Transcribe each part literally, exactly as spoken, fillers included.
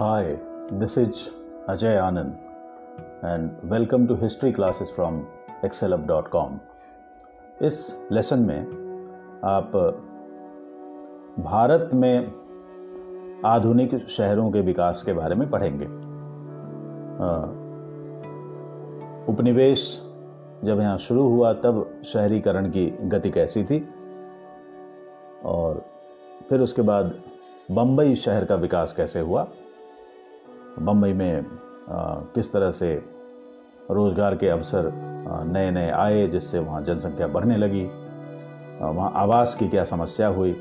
Hi, this is Ajay Anand and welcome to history classes from excelup dot com। इस lesson में आप भारत में आधुनिक शहरों के विकास के बारे में पढ़ेंगे। उपनिवेश जब यहाँ शुरू हुआ तब शहरीकरण की गति कैसी थी और फिर उसके बाद बम्बई शहर का विकास कैसे हुआ, बम्बई में किस तरह से रोजगार के अवसर नए नए आए जिससे वहाँ जनसंख्या बढ़ने लगी, वहाँ आवास की क्या समस्या हुई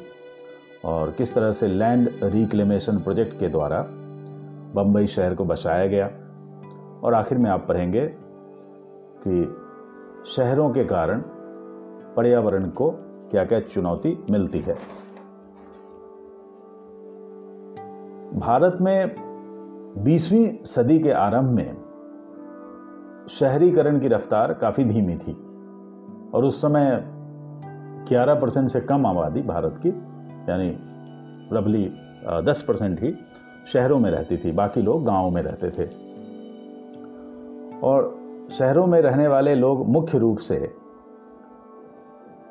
और किस तरह से लैंड रिक्लेमेशन प्रोजेक्ट के द्वारा बम्बई शहर को बचाया गया। और आखिर में आप पढ़ेंगे कि शहरों के कारण पर्यावरण को क्या क्या चुनौती मिलती है। भारत में बीसवीं सदी के आरंभ में शहरीकरण की रफ्तार काफ़ी धीमी थी और उस समय ग्यारह परसेंट से कम आबादी भारत की, यानी रबली दस परसेंट ही शहरों में रहती थी, बाकी लोग गांवों में रहते थे। और शहरों में रहने वाले लोग मुख्य रूप से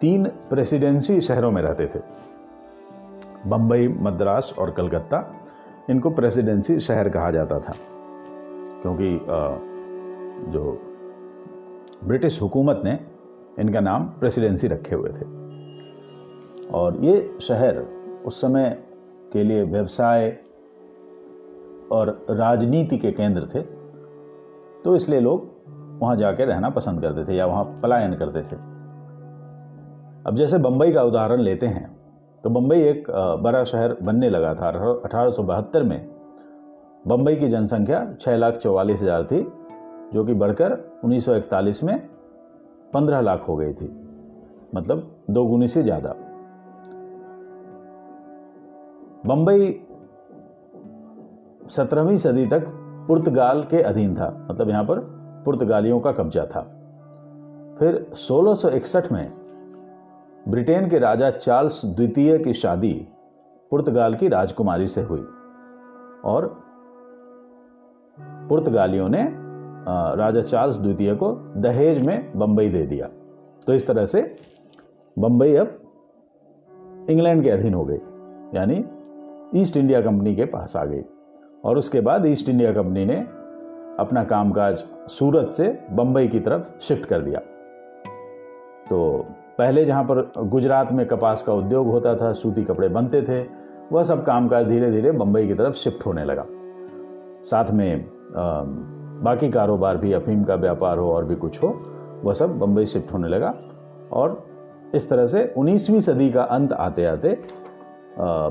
तीन प्रेसिडेंसी शहरों में रहते थे, बम्बई, मद्रास और कलकत्ता। इनको प्रेसिडेंसी शहर कहा जाता था क्योंकि जो ब्रिटिश हुकूमत ने इनका नाम प्रेसिडेंसी रखे हुए थे। और ये शहर उस समय के लिए व्यवसाय और राजनीति के केंद्र थे, तो इसलिए लोग वहाँ जाके रहना पसंद करते थे या वहाँ पलायन करते थे। अब जैसे बम्बई का उदाहरण लेते हैं तो बम्बई एक बड़ा शहर बनने लगा था। अठारह सौ बहत्तर में बम्बई की जनसंख्या छः लाख चौवालीस हज़ार थी, जो कि बढ़कर उन्नीस सौ इकतालीस में पंद्रह लाख हो गई थी, मतलब दोगुनी से ज़्यादा। बम्बई सत्रहवीं सदी तक पुर्तगाल के अधीन था, मतलब यहाँ पर पुर्तगालियों का कब्जा था। फिर सोलह सौ इकसठ में ब्रिटेन के राजा चार्ल्स द्वितीय की शादी पुर्तगाल की राजकुमारी से हुई और पुर्तगालियों ने राजा चार्ल्स द्वितीय को दहेज में बम्बई दे दिया। तो इस तरह से बम्बई अब इंग्लैंड के अधीन हो गई, यानी ईस्ट इंडिया कंपनी के पास आ गई। और उसके बाद ईस्ट इंडिया कंपनी ने अपना कामकाज सूरत से बम्बई की तरफ शिफ्ट कर दिया। तो पहले जहाँ पर गुजरात में कपास का उद्योग होता था, सूती कपड़े बनते थे, वह सब कामकाज धीरे धीरे बम्बई की तरफ शिफ्ट होने लगा। साथ में आ, बाकी कारोबार भी, अफीम का व्यापार हो और भी कुछ हो, वह सब बम्बई शिफ्ट होने लगा। और इस तरह से उन्नीसवीं सदी का अंत आते आते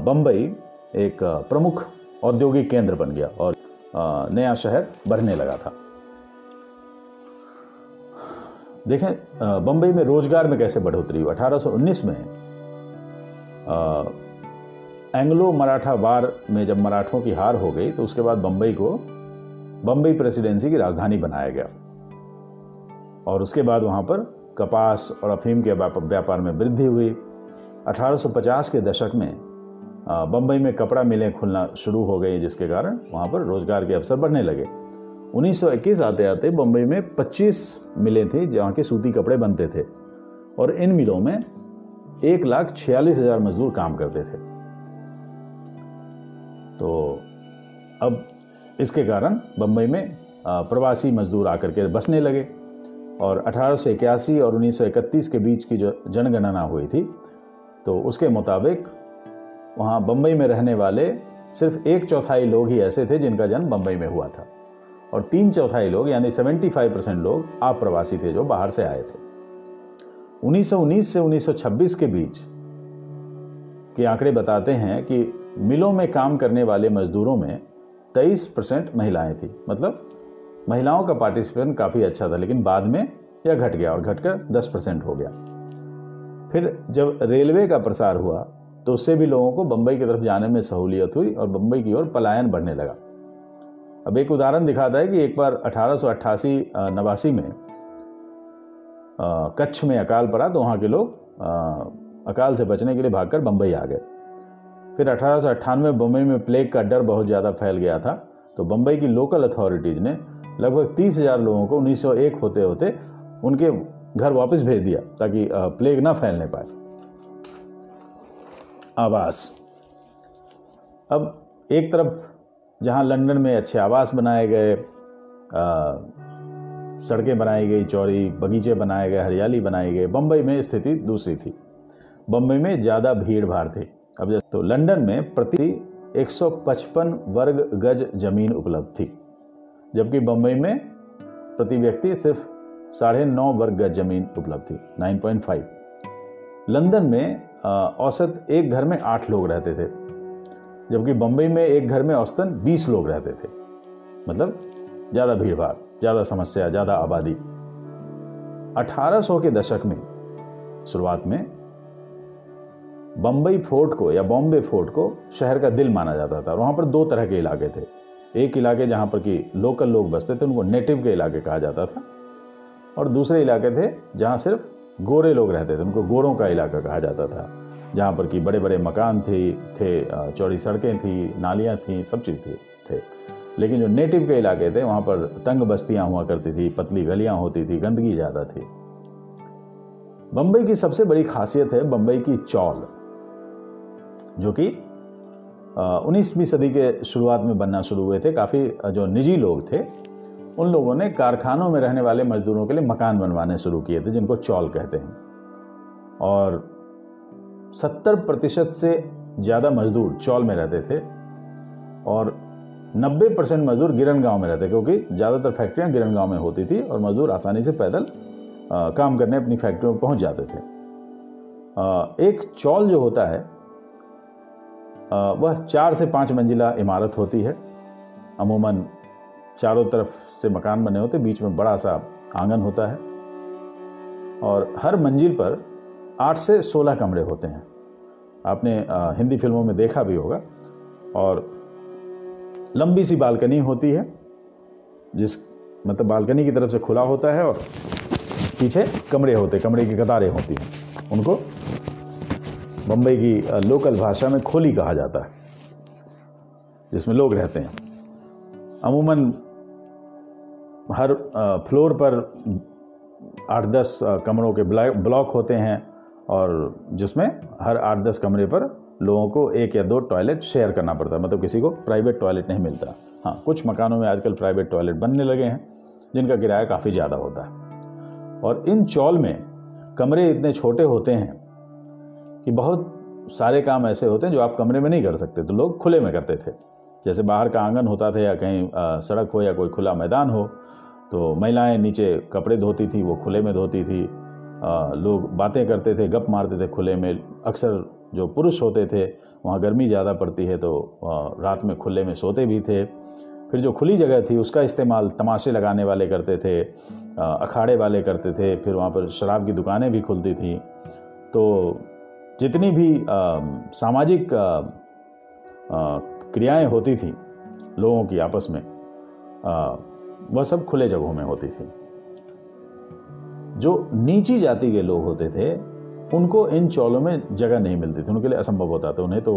बम्बई एक प्रमुख औद्योगिक केंद्र बन गया और आ, नया शहर बढ़ने लगा था। देखें बम्बई में रोजगार में कैसे बढ़ोतरी हुई। अठारह सौ उन्नीस में एंग्लो मराठा वार में जब मराठों की हार हो गई तो उसके बाद बम्बई को बम्बई प्रेसिडेंसी की राजधानी बनाया गया और उसके बाद वहाँ पर कपास और अफीम के व्यापार में वृद्धि हुई। अठारह सौ पचास के दशक में बम्बई में कपड़ा मिलें खुलना शुरू हो गई, जिसके कारण वहाँ पर रोजगार के अवसर बढ़ने लगे। उन्नीस सौ इक्कीस आते आते बम्बई में पच्चीस मिलें थी जहाँ के सूती कपड़े बनते थे और इन मिलों में एक लाख छियालीस हजार मजदूर काम करते थे। तो अब इसके कारण बम्बई में प्रवासी मजदूर आकर के बसने लगे और अठारह सौ इक्यासी और उन्नीस सौ इकतीस के बीच की जो जनगणना हुई थी तो उसके मुताबिक वहाँ बम्बई में रहने वाले सिर्फ एक चौथाई लोग ही ऐसे थे जिनका जन्म बम्बई में हुआ था और तीन चौथाई लोग यानी पचहत्तर परसेंट लोग आप्रवासी थे जो बाहर से आए थे। उन्नीस सौ उन्नीस से उन्नीस सौ छब्बीस के बीच के आंकड़े बताते हैं कि मिलों में काम करने वाले मजदूरों में तेईस परसेंट महिलाएं थी, मतलब महिलाओं का पार्टिसिपेशन काफ़ी अच्छा था, लेकिन बाद में यह घट गया और घटकर दस परसेंट हो गया। फिर जब रेलवे का प्रसार हुआ तो उससे भी लोगों को बम्बई की तरफ जाने में सहूलियत हुई और बम्बई की ओर पलायन बढ़ने लगा। अब एक उदाहरण दिखाता है कि एक बार अठारह सौ अट्ठासी नवासी में कच्छ में अकाल पड़ा तो वहाँ के लोग अकाल से बचने के लिए भागकर बम्बई आ गए फिर अठारह सौ अट्ठानवे बम्बई में प्लेग का डर बहुत ज़्यादा फैल गया था, तो बम्बई की लोकल अथॉरिटीज़ ने लगभग तीस हज़ार लोगों को उन्नीस सौ एक होते होते उनके घर वापस भेज दिया ताकि प्लेग ना फैलने पाए। आवास, अब एक तरफ जहाँ लंदन में अच्छे आवास बनाए गए, सड़कें बनाई गई, चौड़ी बगीचे बनाए गए, हरियाली बनाई गई, बम्बई में स्थिति दूसरी थी। बम्बई में ज़्यादा भीड़ भाड़ थी। अब जैसे तो लंदन में प्रति एक सौ पचपन वर्ग गज जमीन उपलब्ध थी, जबकि बम्बई में प्रति व्यक्ति सिर्फ साढ़े नौ वर्ग गज जमीन उपलब्ध थी, नाइन पॉइंट फाइव। लंदन में औसत एक घर में आठ लोग रहते थे, जबकि बम्बई में एक घर में औसतन बीस लोग रहते थे। मतलब ज़्यादा भीड़ भाड़, ज़्यादा समस्या, ज़्यादा आबादी। अठारह सौ के दशक में शुरुआत में बम्बई फोर्ट को या बॉम्बे फोर्ट को शहर का दिल माना जाता था। वहाँ पर दो तरह के इलाके थे। एक इलाके जहाँ पर कि लोकल लोग बसते थे, उनको नेटिव के इलाके कहा जाता था, और दूसरे इलाके थे जहाँ सिर्फ गोरे लोग रहते थे, उनको गोरों का इलाका कहा जाता था, जहाँ पर कि बड़े बड़े मकान थे, थे चौड़ी सड़कें थी, नालियाँ थीं, सब चीज़ थी थे लेकिन जो नेटिव के इलाके थे वहाँ पर तंग बस्तियाँ हुआ करती थी, पतली गलियाँ होती थी, गंदगी ज़्यादा थी। बम्बई की सबसे बड़ी खासियत है बम्बई की चौल, जो कि उन्नीसवीं सदी के शुरुआत में बनना शुरू हुए थे। काफ़ी जो निजी लोग थे उन लोगों ने कारखानों में रहने वाले मजदूरों के लिए मकान बनवाने शुरू किए थे, जिनको चौल कहते हैं। और सत्तर प्रतिशत से ज़्यादा मजदूर चौल में रहते थे और नब्बे परसेंट मजदूर गिरन गांव में रहते, क्योंकि ज़्यादातर फैक्ट्रियां गिरन गांव में होती थी और मजदूर आसानी से पैदल आ, काम करने अपनी फैक्ट्रियों में पहुंच जाते थे। आ, एक चौल जो होता है आ, वह चार से पाँच मंजिला इमारत होती है। अमूमन चारों तरफ से मकान बने होते, बीच में बड़ा सा आंगन होता है और हर मंजिल पर आठ से सोलह कमरे होते हैं। आपने आ, हिंदी फिल्मों में देखा भी होगा। और लंबी सी बालकनी होती है, जिस मतलब बालकनी की तरफ से खुला होता है, और पीछे कमरे होते, कमरे की कतारें होती हैं। उनको बम्बई की लोकल भाषा में खोली कहा जाता है, जिसमें लोग रहते हैं। अमूमन हर फ्लोर पर आठ दस कमरों के ब्लॉक होते हैं, और जिसमें हर आठ दस कमरे पर लोगों को एक या दो टॉयलेट शेयर करना पड़ता है। मतलब किसी को प्राइवेट टॉयलेट नहीं मिलता। हाँ, कुछ मकानों में आजकल प्राइवेट टॉयलेट बनने लगे हैं, जिनका किराया काफ़ी ज़्यादा होता है। और इन चौल में कमरे इतने छोटे होते हैं कि बहुत सारे काम ऐसे होते हैं जो आप कमरे में नहीं कर सकते, तो लोग खुले में करते थे। जैसे बाहर का आंगन होता था, या कहीं आ, सड़क हो या कोई खुला मैदान हो, तो महिलाएं नीचे कपड़े धोती थी, वो खुले में धोती थी। आ, लोग बातें करते थे, गप मारते थे खुले में। अक्सर जो पुरुष होते थे, वहाँ गर्मी ज़्यादा पड़ती है, तो रात में खुले में सोते भी थे। फिर जो खुली जगह थी उसका इस्तेमाल तमाशे लगाने वाले करते थे, अखाड़े वाले करते थे। फिर वहाँ पर शराब की दुकानें भी खुलती थी। तो जितनी भी सामाजिक क्रियाएं होती थी लोगों की आपस में, वह सब खुले जगहों में होती थी। जो नीची जाति के लोग होते थे उनको इन चौलों में जगह नहीं मिलती थी, उनके लिए असंभव होता था। उन्हें तो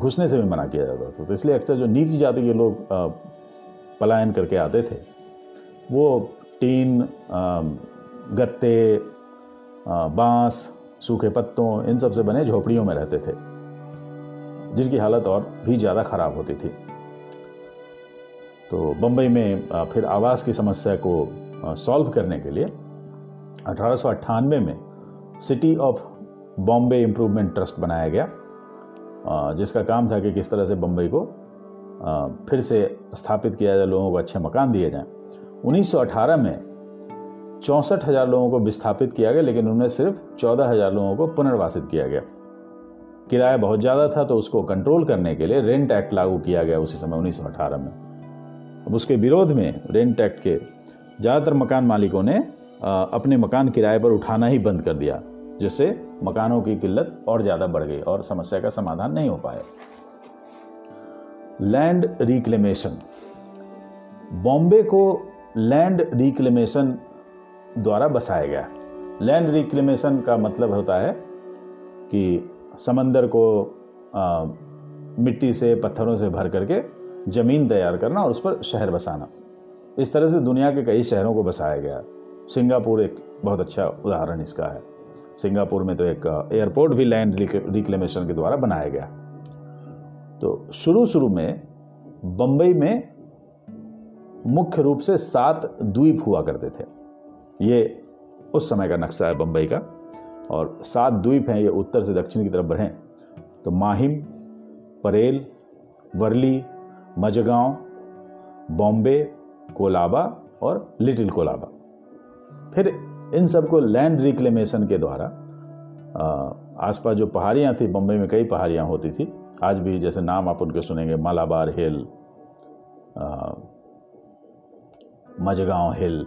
घुसने से भी मना किया जाता था। तो इसलिए अक्सर जो नीची जाति के लोग पलायन करके आते थे, वो टीन, गत्ते, बांस, सूखे पत्तों, इन सब से बने झोपड़ियों में रहते थे, जिनकी हालत और भी ज़्यादा ख़राब होती थी। तो बम्बई में फिर आवास की समस्या को सॉल्व करने के लिए अठारह सौ अट्ठानवे में city of Bombay improvement trust बनाया गया, जिसका काम था कि किस तरह से बम्बई को फिर से स्थापित किया जाए, लोगों को अच्छे मकान दिए जाएं। उन्नीस सौ अठारह में चौंसठ हज़ार लोगों को विस्थापित किया गया, लेकिन उनमें सिर्फ चौदह हज़ार लोगों को पुनर्वासित किया गया। किराया बहुत ज़्यादा था, तो उसको कंट्रोल करने के लिए रेंट एक्ट लागू किया गया उसी समय उन्नीस सौ अठारह में। अब उसके विरोध में रेंट एक्ट के ज़्यादातर मकान मालिकों ने अपने मकान किराए पर उठाना ही बंद कर दिया, जिससे मकानों की किल्लत और ज़्यादा बढ़ गई और समस्या का समाधान नहीं हो पाया। लैंड रिक्लेमेशन, बॉम्बे को लैंड रिक्लेमेशन द्वारा बसाया गया। लैंड रिक्लेमेशन का मतलब होता है कि समंदर को, आ, मिट्टी से पत्थरों से भर करके ज़मीन तैयार करना और उस पर शहर बसाना। इस तरह से दुनिया के कई शहरों को बसाया गया। सिंगापुर एक बहुत अच्छा उदाहरण इसका है। सिंगापुर में तो एक एयरपोर्ट भी लैंड रिक्लेमेशन के द्वारा बनाया गया। तो शुरू शुरू में बम्बई में मुख्य रूप से सात द्वीप हुआ करते थे। ये उस समय का नक्शा है बम्बई का, और सात द्वीप हैं। ये उत्तर से दक्षिण की तरफ बढ़ें तो माहिम, परेल, वर्ली, मजगांव, बॉम्बे, कोलाबा और लिटिल कोलाबा। फिर इन सबको लैंड रिक्लेमेशन के द्वारा आसपास जो पहाड़ियाँ थी, बम्बई में कई पहाड़ियाँ होती थी, आज भी जैसे नाम आप उनके सुनेंगे, मालाबार हिल, मजगांव हिल,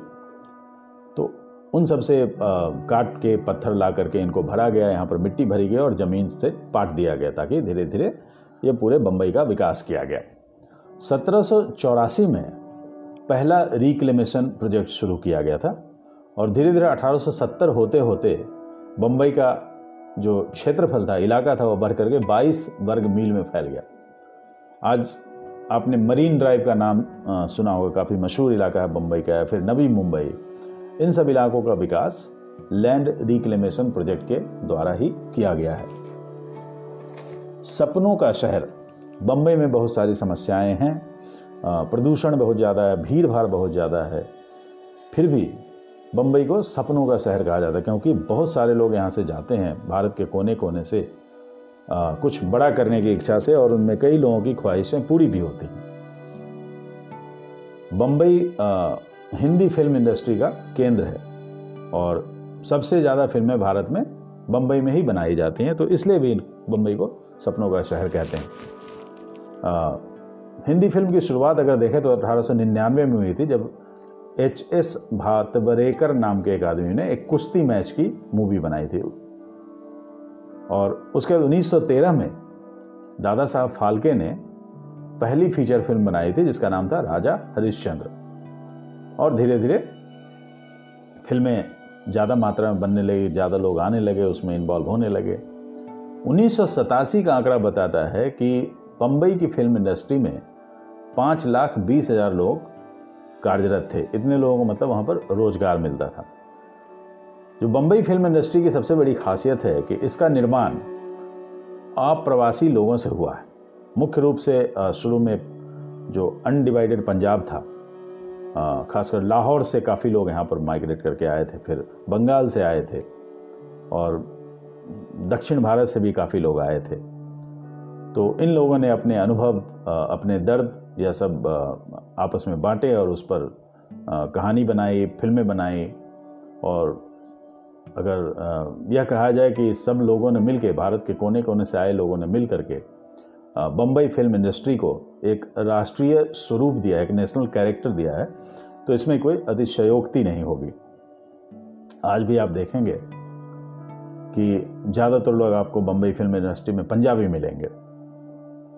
तो उन सब से काट के पत्थर ला करके इनको भरा गया। यहाँ पर मिट्टी भरी गई और ज़मीन से पाट दिया गया ताकि धीरे धीरे ये पूरे बम्बई का विकास किया गया। सत्रह सौ चौरासी में पहला रिक्लेमेशन प्रोजेक्ट शुरू किया गया था और धीरे धीरे अठारह सौ सत्तर होते होते बम्बई का जो क्षेत्रफल था, इलाका था, वो बढ़ करके बाईस वर्ग मील में फैल गया। आज आपने मरीन ड्राइव का नाम आ, सुना होगा, काफ़ी मशहूर इलाका है बम्बई का है। फिर नवी मुंबई, इन सब इलाकों का विकास लैंड रिक्लेमेशन प्रोजेक्ट के द्वारा ही किया गया है। सपनों का शहर। बम्बई में बहुत सारी समस्याएं हैं, प्रदूषण बहुत ज़्यादा है, भीड़ भाड़ बहुत ज़्यादा है, फिर भी बम्बई को सपनों का शहर कहा जाता है क्योंकि बहुत सारे लोग यहाँ से जाते हैं भारत के कोने कोने से आ, कुछ बड़ा करने की इच्छा से, और उनमें कई लोगों की ख्वाहिशें पूरी भी होती हैं। बम्बई हिंदी फिल्म इंडस्ट्री का केंद्र है और सबसे ज़्यादा फिल्में भारत में बम्बई में ही बनाई जाती हैं, तो इसलिए भी बम्बई को सपनों का शहर कहते हैं। आ, हिंदी फिल्म की शुरुआत अगर देखें तो अठारह सौ निन्यानवे में हुई थी, जब एच एस भातवरेकर नाम के एक आदमी ने एक कुश्ती मैच की मूवी बनाई थी। और उसके बाद उन्नीस सौ तेरह में दादा साहब फाल्के ने पहली फीचर फिल्म बनाई थी जिसका नाम था राजा हरिश्चंद्र। और धीरे धीरे फिल्में ज़्यादा मात्रा में बनने लगी, ज़्यादा लोग आने लगे, उसमें इन्वॉल्व होने लगे। उन्नीस सौ सतासी का आंकड़ा बताता है कि बम्बई की फिल्म इंडस्ट्री में पाँच लाख बीस हज़ार लोग कार्यरत थे। इतने लोगों को मतलब वहाँ पर रोजगार मिलता था। जो बम्बई फिल्म इंडस्ट्री की सबसे बड़ी खासियत है कि इसका निर्माण आप्रवासी लोगों से हुआ है। मुख्य रूप से शुरू में जो अनडिवाइडेड पंजाब था, खासकर लाहौर से काफ़ी लोग यहाँ पर माइग्रेट करके आए थे, फिर बंगाल से आए थे और दक्षिण भारत से भी काफ़ी लोग आए थे। तो इन लोगों ने अपने अनुभव, अपने दर्द, यह सब आपस में बांटे और उस पर कहानी बनाई, फिल्में बनाई। और अगर यह कहा जाए कि सब लोगों ने मिलकर, भारत के कोने कोने से आए लोगों ने मिल करके बम्बई फिल्म इंडस्ट्री को एक राष्ट्रीय स्वरूप दिया, एक नेशनल कैरेक्टर दिया है, तो इसमें कोई अतिशयोक्ति नहीं होगी। आज भी आप देखेंगे कि ज़्यादातर लोग आपको बम्बई फिल्म इंडस्ट्री में पंजाबी मिलेंगे,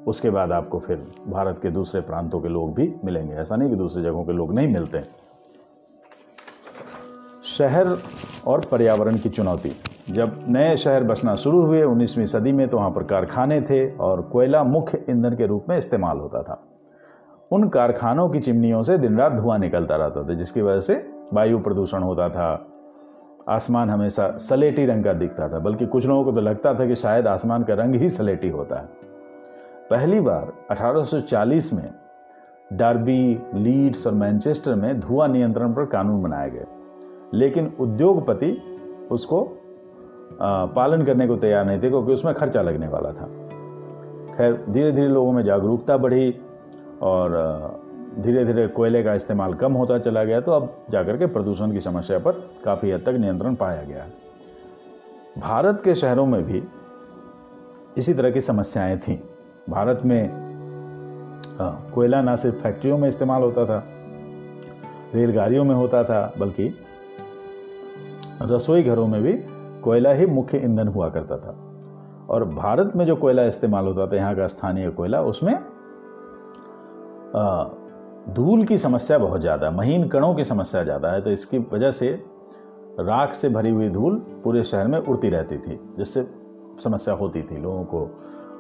उसके बाद आपको फिर भारत के दूसरे प्रांतों के लोग भी मिलेंगे। ऐसा नहीं कि दूसरी जगहों के लोग नहीं मिलते। शहर और पर्यावरण की चुनौती। जब नए शहर बसना शुरू हुए उन्नीसवीं सदी में, तो वहाँ पर कारखाने थे और कोयला मुख्य ईंधन के रूप में इस्तेमाल होता था। उन कारखानों की चिमनियों से दिन रात धुआं निकलता रहता था, जिसकी वजह से वायु प्रदूषण होता था। आसमान हमेशा सलेटी रंग का दिखता था, बल्कि कुछ लोगों को तो लगता था कि शायद आसमान का रंग ही सलेटी होता है। पहली बार अठारह सौ चालीस में डार्बी, लीड्स और मैनचेस्टर में धुआं नियंत्रण पर कानून बनाए गए, लेकिन उद्योगपति उसको पालन करने को तैयार नहीं थे क्योंकि उसमें खर्चा लगने वाला था। खैर, धीरे धीरे लोगों में जागरूकता बढ़ी और धीरे धीरे कोयले का इस्तेमाल कम होता चला गया, तो अब जाकर के प्रदूषण की समस्या पर काफ़ी हद तक नियंत्रण पाया गया। भारत के शहरों में भी इसी तरह की समस्याएँ थीं। भारत में कोयला ना सिर्फ फैक्ट्रियों में इस्तेमाल होता था, रेलगाड़ियों में होता था, बल्कि रसोई घरों में भी कोयला ही मुख्य ईंधन हुआ करता था। और भारत में जो कोयला इस्तेमाल होता था, यहाँ का स्थानीय कोयला, उसमें धूल की समस्या बहुत ज़्यादा, महीन कणों की समस्या ज़्यादा है, तो इसकी वजह से राख से भरी हुई धूल पूरे शहर में उड़ती रहती थी, जिससे समस्या होती थी। लोगों को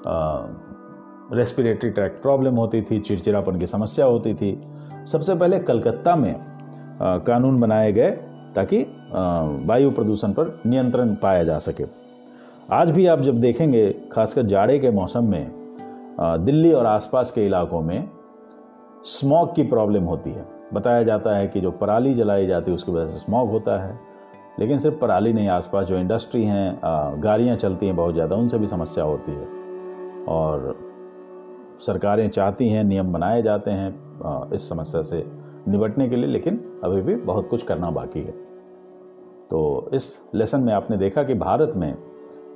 रेस्पिरेटरी ट्रैक्ट प्रॉब्लम होती थी, चिड़चिड़ापन की समस्या होती थी। सबसे पहले कलकत्ता में आ, कानून बनाए गए ताकि वायु प्रदूषण पर नियंत्रण पाया जा सके। आज भी आप जब देखेंगे खासकर जाड़े के मौसम में आ, दिल्ली और आसपास के इलाकों में स्मॉग की प्रॉब्लम होती है। बताया जाता है कि जो पराली जलाई जाती है उसकी वजह से स्मॉग होता है, लेकिन सिर्फ पराली नहीं, आसपास जो इंडस्ट्री हैं, गाड़ियां चलती हैं बहुत ज़्यादा, उनसे भी समस्या होती है। और सरकारें चाहती हैं, नियम बनाए जाते हैं आ, इस समस्या से निपटने के लिए, लेकिन अभी भी बहुत कुछ करना बाकी है। तो इस लेसन में आपने देखा कि भारत में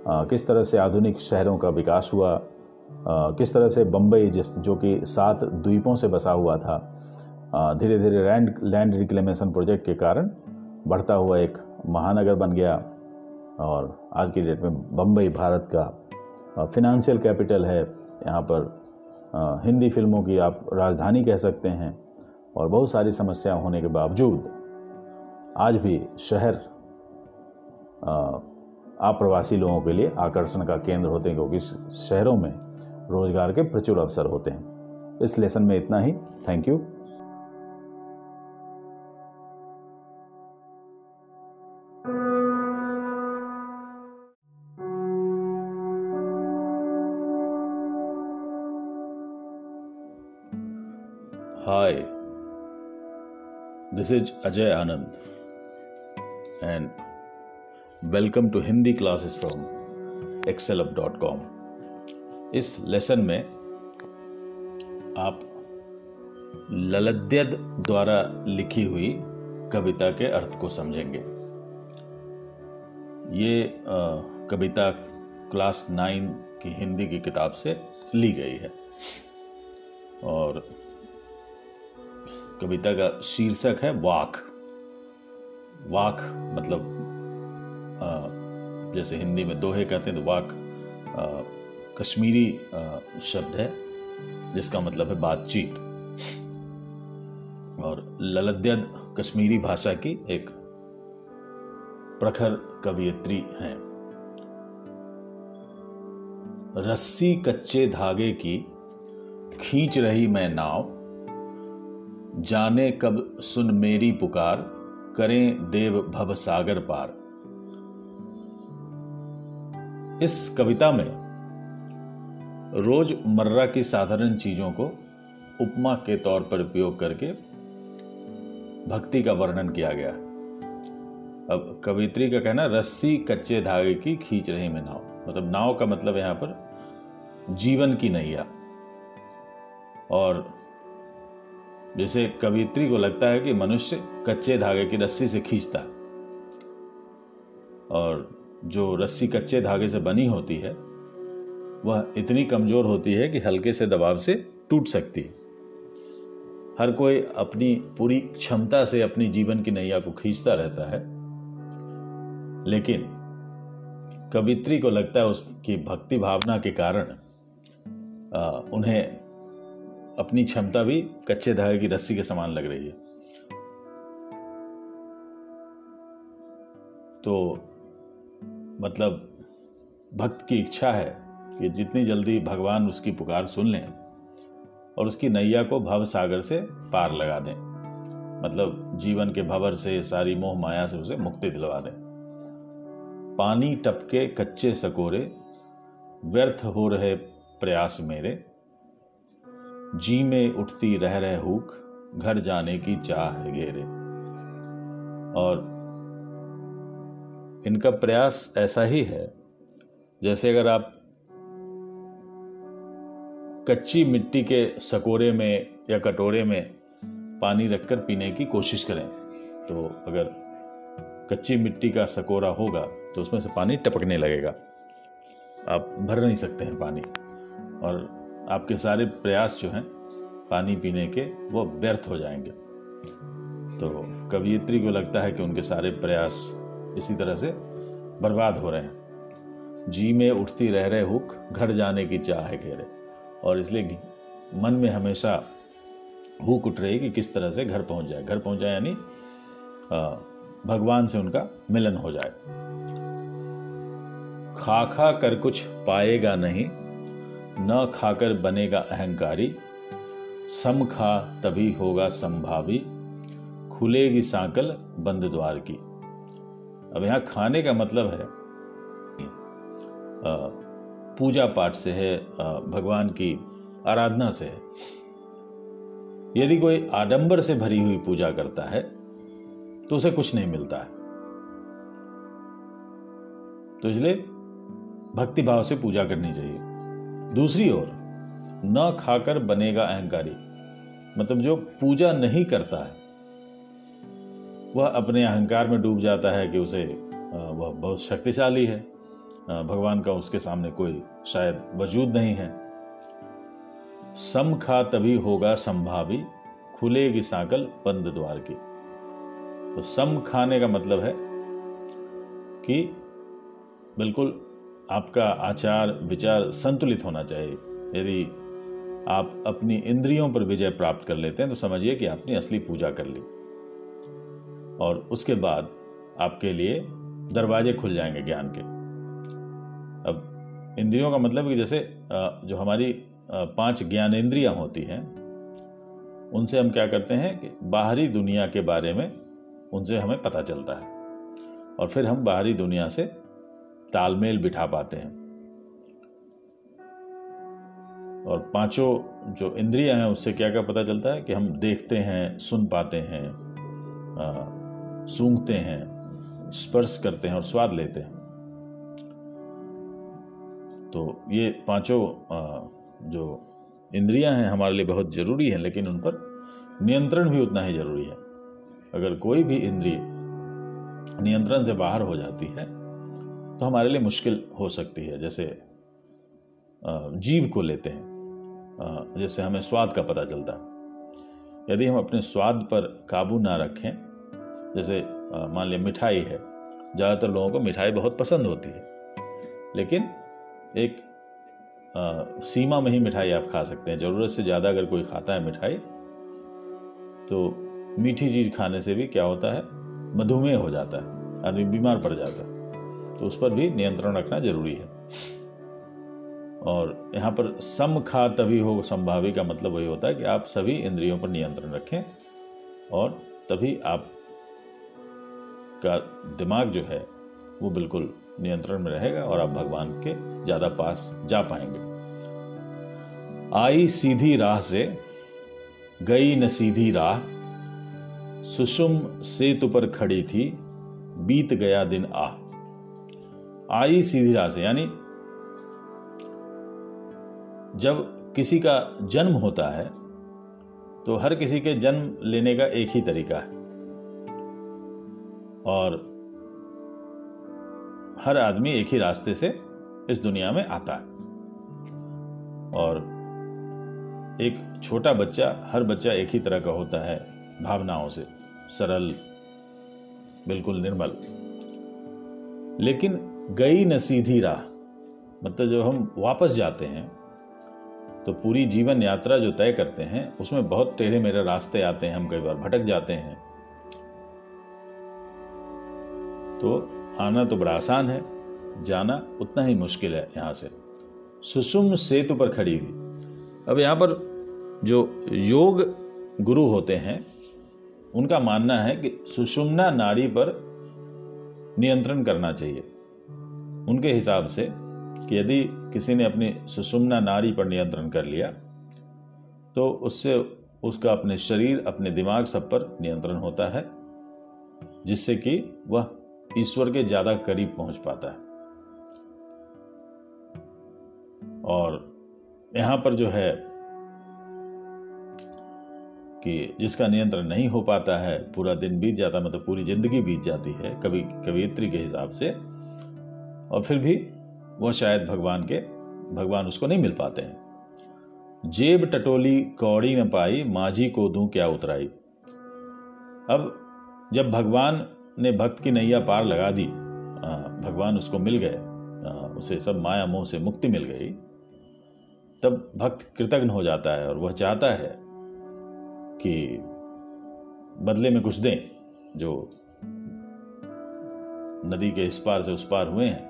आ, किस तरह से आधुनिक शहरों का विकास हुआ, आ, किस तरह से बम्बई जिस जो कि सात द्वीपों से बसा हुआ था, धीरे धीरे लैंड लैंड रिक्लेमेशन प्रोजेक्ट के कारण बढ़ता हुआ एक महानगर बन गया। और आज की डेट में बम्बई भारत का फिनंशियल कैपिटल है। यहाँ पर आ, हिंदी फिल्मों की आप राजधानी कह सकते हैं। और बहुत सारी समस्या होने के बावजूद आज भी शहर आप्रवासी लोगों के लिए आकर्षण का केंद्र होते हैं, क्योंकि शहरों में रोजगार के प्रचुर अवसर होते हैं। इस लेसन में इतना ही। Thank you. Hi, this is Ajay Anand and welcome to Hindi classes from excelup dot com। इस लेसन में आप ललद्यद द्वारा लिखी हुई कविता के अर्थ को समझेंगे। ये आ, कविता क्लास नाइन की हिंदी की किताब से ली गई है और कविता का शीर्षक है वाक। वाक मतलब आ, जैसे हिंदी में दोहे कहते हैं तो वाक आ, कश्मीरी आ, शब्द है जिसका मतलब है बातचीत। और ललद्यद कश्मीरी भाषा की एक प्रखर कवियत्री हैं। रस्सी कच्चे धागे की खींच रही मैं नाव, जाने कब सुन मेरी पुकार, करें देव भव सागर पार। इस कविता में रोजमर्रा की साधारण चीजों को उपमा के तौर पर उपयोग करके भक्ति का वर्णन किया गया। अब कवित्री का कहना रस्सी कच्चे धागे की खींच रही में नाव, मतलब नाव का मतलब यहां पर जीवन की नैया। और जैसे कवित्री को लगता है कि मनुष्य कच्चे धागे की रस्सी से खींचता है, और जो रस्सी कच्चे धागे से बनी होती है वह इतनी कमजोर होती है कि हल्के से दबाव से टूट सकती है। हर कोई अपनी पूरी क्षमता से अपनी जीवन की नैया को खींचता रहता है, लेकिन कवित्री को लगता है उसकी भक्ति भावना के कारण आ, उन्हें अपनी क्षमता भी कच्चे धागे की रस्सी के समान लग रही है। तो मतलब भक्त की इच्छा है कि जितनी जल्दी भगवान उसकी पुकार सुन लें और उसकी नैया को भव सागर से पार लगा दें, मतलब जीवन के भंवर से, सारी मोह माया से उसे मुक्ति दिलवा दें। पानी टपके कच्चे सकोरे, व्यर्थ हो रहे प्रयास मेरे, जी में उठती रह रहे हुक, घर जाने की चाह घेरे। और इनका प्रयास ऐसा ही है जैसे अगर आप कच्ची मिट्टी के सकोरे में या कटोरे में पानी रखकर पीने की कोशिश करें, तो अगर कच्ची मिट्टी का सकोरा होगा तो उसमें से पानी टपकने लगेगा, आप भर नहीं सकते हैं पानी, और आपके सारे प्रयास जो हैं पानी पीने के वो व्यर्थ हो जाएंगे। तो कवियत्री को लगता है कि उनके सारे प्रयास इसी तरह से बर्बाद हो रहे हैं। जी में उठती रह रहे हुक, घर जाने की चाह है घेरे, और इसलिए मन में हमेशा हुक उठ रही कि किस तरह से घर पहुंच जाए। घर पहुंच जाए यानी भगवान से उनका मिलन हो जाए। खा खा कर कुछ पाएगा नहीं, न खाकर बनेगा अहंकारी, सम खा तभी होगा संभावी, खुलेगी सांकल बंद द्वार की। अब यहाँ खाने का मतलब है पूजा पाठ से है, भगवान की आराधना से है। यदि कोई आडंबर से भरी हुई पूजा करता है तो उसे कुछ नहीं मिलता है। तो इसलिए भक्ति भाव से पूजा करनी चाहिए। दूसरी ओर न खाकर बनेगा अहंकारी, मतलब जो पूजा नहीं करता है वह अपने अहंकार में डूब जाता है कि उसे वह बहुत शक्तिशाली है, भगवान का उसके सामने कोई शायद वजूद नहीं है। सम खा तभी होगा संभावी, खुलेगी सांकल बंद द्वार की। तो सम खाने का मतलब है कि बिल्कुल आपका आचार विचार संतुलित होना चाहिए। यदि आप अपनी इंद्रियों पर विजय प्राप्त कर लेते हैं तो समझिए कि आपने असली पूजा कर ली, और उसके बाद आपके लिए दरवाजे खुल जाएंगे ज्ञान के। अब इंद्रियों का मतलब कि जैसे जो हमारी पांच ज्ञानेंद्रियां होती हैं उनसे हम क्या करते हैं कि बाहरी दुनिया के बारे में उनसे हमें पता चलता है, और फिर हम बाहरी दुनिया से तालमेल बिठा पाते हैं। और पांचों जो इंद्रियां हैं उससे क्या क्या पता चलता है कि हम देखते हैं, सुन पाते हैं, आ, सूंघते हैं, स्पर्श करते हैं और स्वाद लेते हैं। तो ये पांचों जो इंद्रियां हैं हमारे लिए बहुत जरूरी हैं, लेकिन उन पर नियंत्रण भी उतना ही जरूरी है। अगर कोई भी इंद्रिय नियंत्रण से बाहर हो जाती है तो हमारे लिए मुश्किल हो सकती है। जैसे जीभ को लेते हैं, जैसे हमें स्वाद का पता चलता है। यदि हम अपने स्वाद पर काबू ना रखें, जैसे मान लें मिठाई है, ज़्यादातर लोगों को मिठाई बहुत पसंद होती है, लेकिन एक आ, सीमा में ही मिठाई आप खा सकते हैं। ज़रूरत से ज़्यादा अगर कोई खाता है मिठाई तो मीठी चीज़ खाने से भी क्या होता है, मधुमेह हो जाता है, आदमी बीमार पड़ जाता है। तो उस पर भी नियंत्रण रखना जरूरी है। और यहाँ पर सम खा तभी हो संभावी का मतलब वही होता है कि आप सभी इंद्रियों पर नियंत्रण रखें, और तभी आप का दिमाग जो है वो बिल्कुल नियंत्रण में रहेगा और आप भगवान के ज्यादा पास जा पाएंगे। आई सीधी राह से गई न सीधी राह, सुषुम सेतु पर खड़ी थी बीत गया दिन आह। आई सीधी राह से यानी जब किसी का जन्म होता है तो हर किसी के जन्म लेने का एक ही तरीका है, और हर आदमी एक ही रास्ते से इस दुनिया में आता है। और एक छोटा बच्चा, हर बच्चा एक ही तरह का होता है, भावनाओं से सरल, बिल्कुल निर्मल। लेकिन गई न सीधी राह मतलब जब हम वापस जाते हैं तो पूरी जीवन यात्रा जो तय करते हैं उसमें बहुत टेढ़े मेढ़े रास्ते आते हैं, हम कई बार भटक जाते हैं। तो आना तो बड़ा आसान है, जाना उतना ही मुश्किल है। यहाँ से सुषुम सेतु पर खड़ी थी। अब यहाँ पर जो योग गुरु होते हैं उनका मानना है कि सुषुम्ना नाड़ी पर नियंत्रण करना चाहिए। उनके हिसाब से कि यदि किसी ने अपनी सुषुम्ना नाड़ी पर नियंत्रण कर लिया तो उससे उसका अपने शरीर, अपने दिमाग सब पर नियंत्रण होता है, जिससे कि वह ईश्वर के ज्यादा करीब पहुंच पाता है। और यहां पर जो है कि जिसका नियंत्रण नहीं हो पाता है, पूरा दिन बीत जाता, मतलब पूरी जिंदगी बीत जाती है कवि कवियत्री के हिसाब से, और फिर भी वह शायद भगवान के भगवान उसको नहीं मिल पाते हैं। जेब टटोली कौड़ी न पाई, माझी को दूं क्या उतराई। अब जब भगवान ने भक्त की नैया पार लगा दी, भगवान उसको मिल गए, उसे सब माया मोह से मुक्ति मिल गई, तब भक्त कृतज्ञ हो जाता है और वह चाहता है कि बदले में कुछ दें जो नदी के इस पार से उस पार हुए हैं।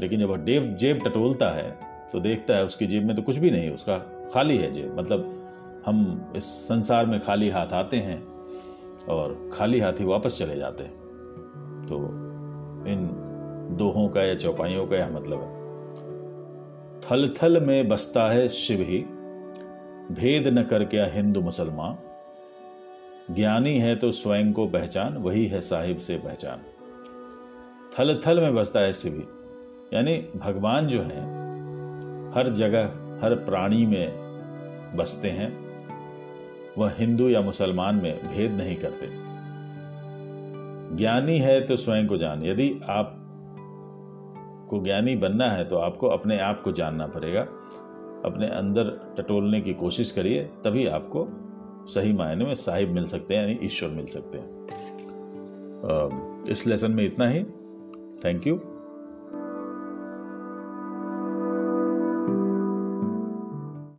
लेकिन जब वह जेब जेब टटोलता है तो देखता है उसकी जेब में तो कुछ भी नहीं, उसका खाली है जेब। मतलब हम इस संसार में खाली हाथ आते हैं और खाली हाथ ही वापस चले जाते हैं। तो इन दोहों का या चौपाइयों का यह मतलब है। थल थल में बसता है शिव ही, भेद न कर क्या हिंदू मुसलमान, ज्ञानी है तो स्वयं को पहचान, वही है साहिब से पहचान। थल थल में बसता है शिव ही, यानी भगवान जो है हर जगह हर प्राणी में बसते हैं। वह हिंदू या मुसलमान में भेद नहीं करते। ज्ञानी है तो स्वयं को जान, यदि आप को ज्ञानी बनना है तो आपको अपने आप को जानना पड़ेगा। अपने अंदर टटोलने की कोशिश करिए, तभी आपको सही मायने में साहिब मिल सकते हैं, यानी ईश्वर मिल सकते हैं। इस लेसन में इतना ही। Thank you.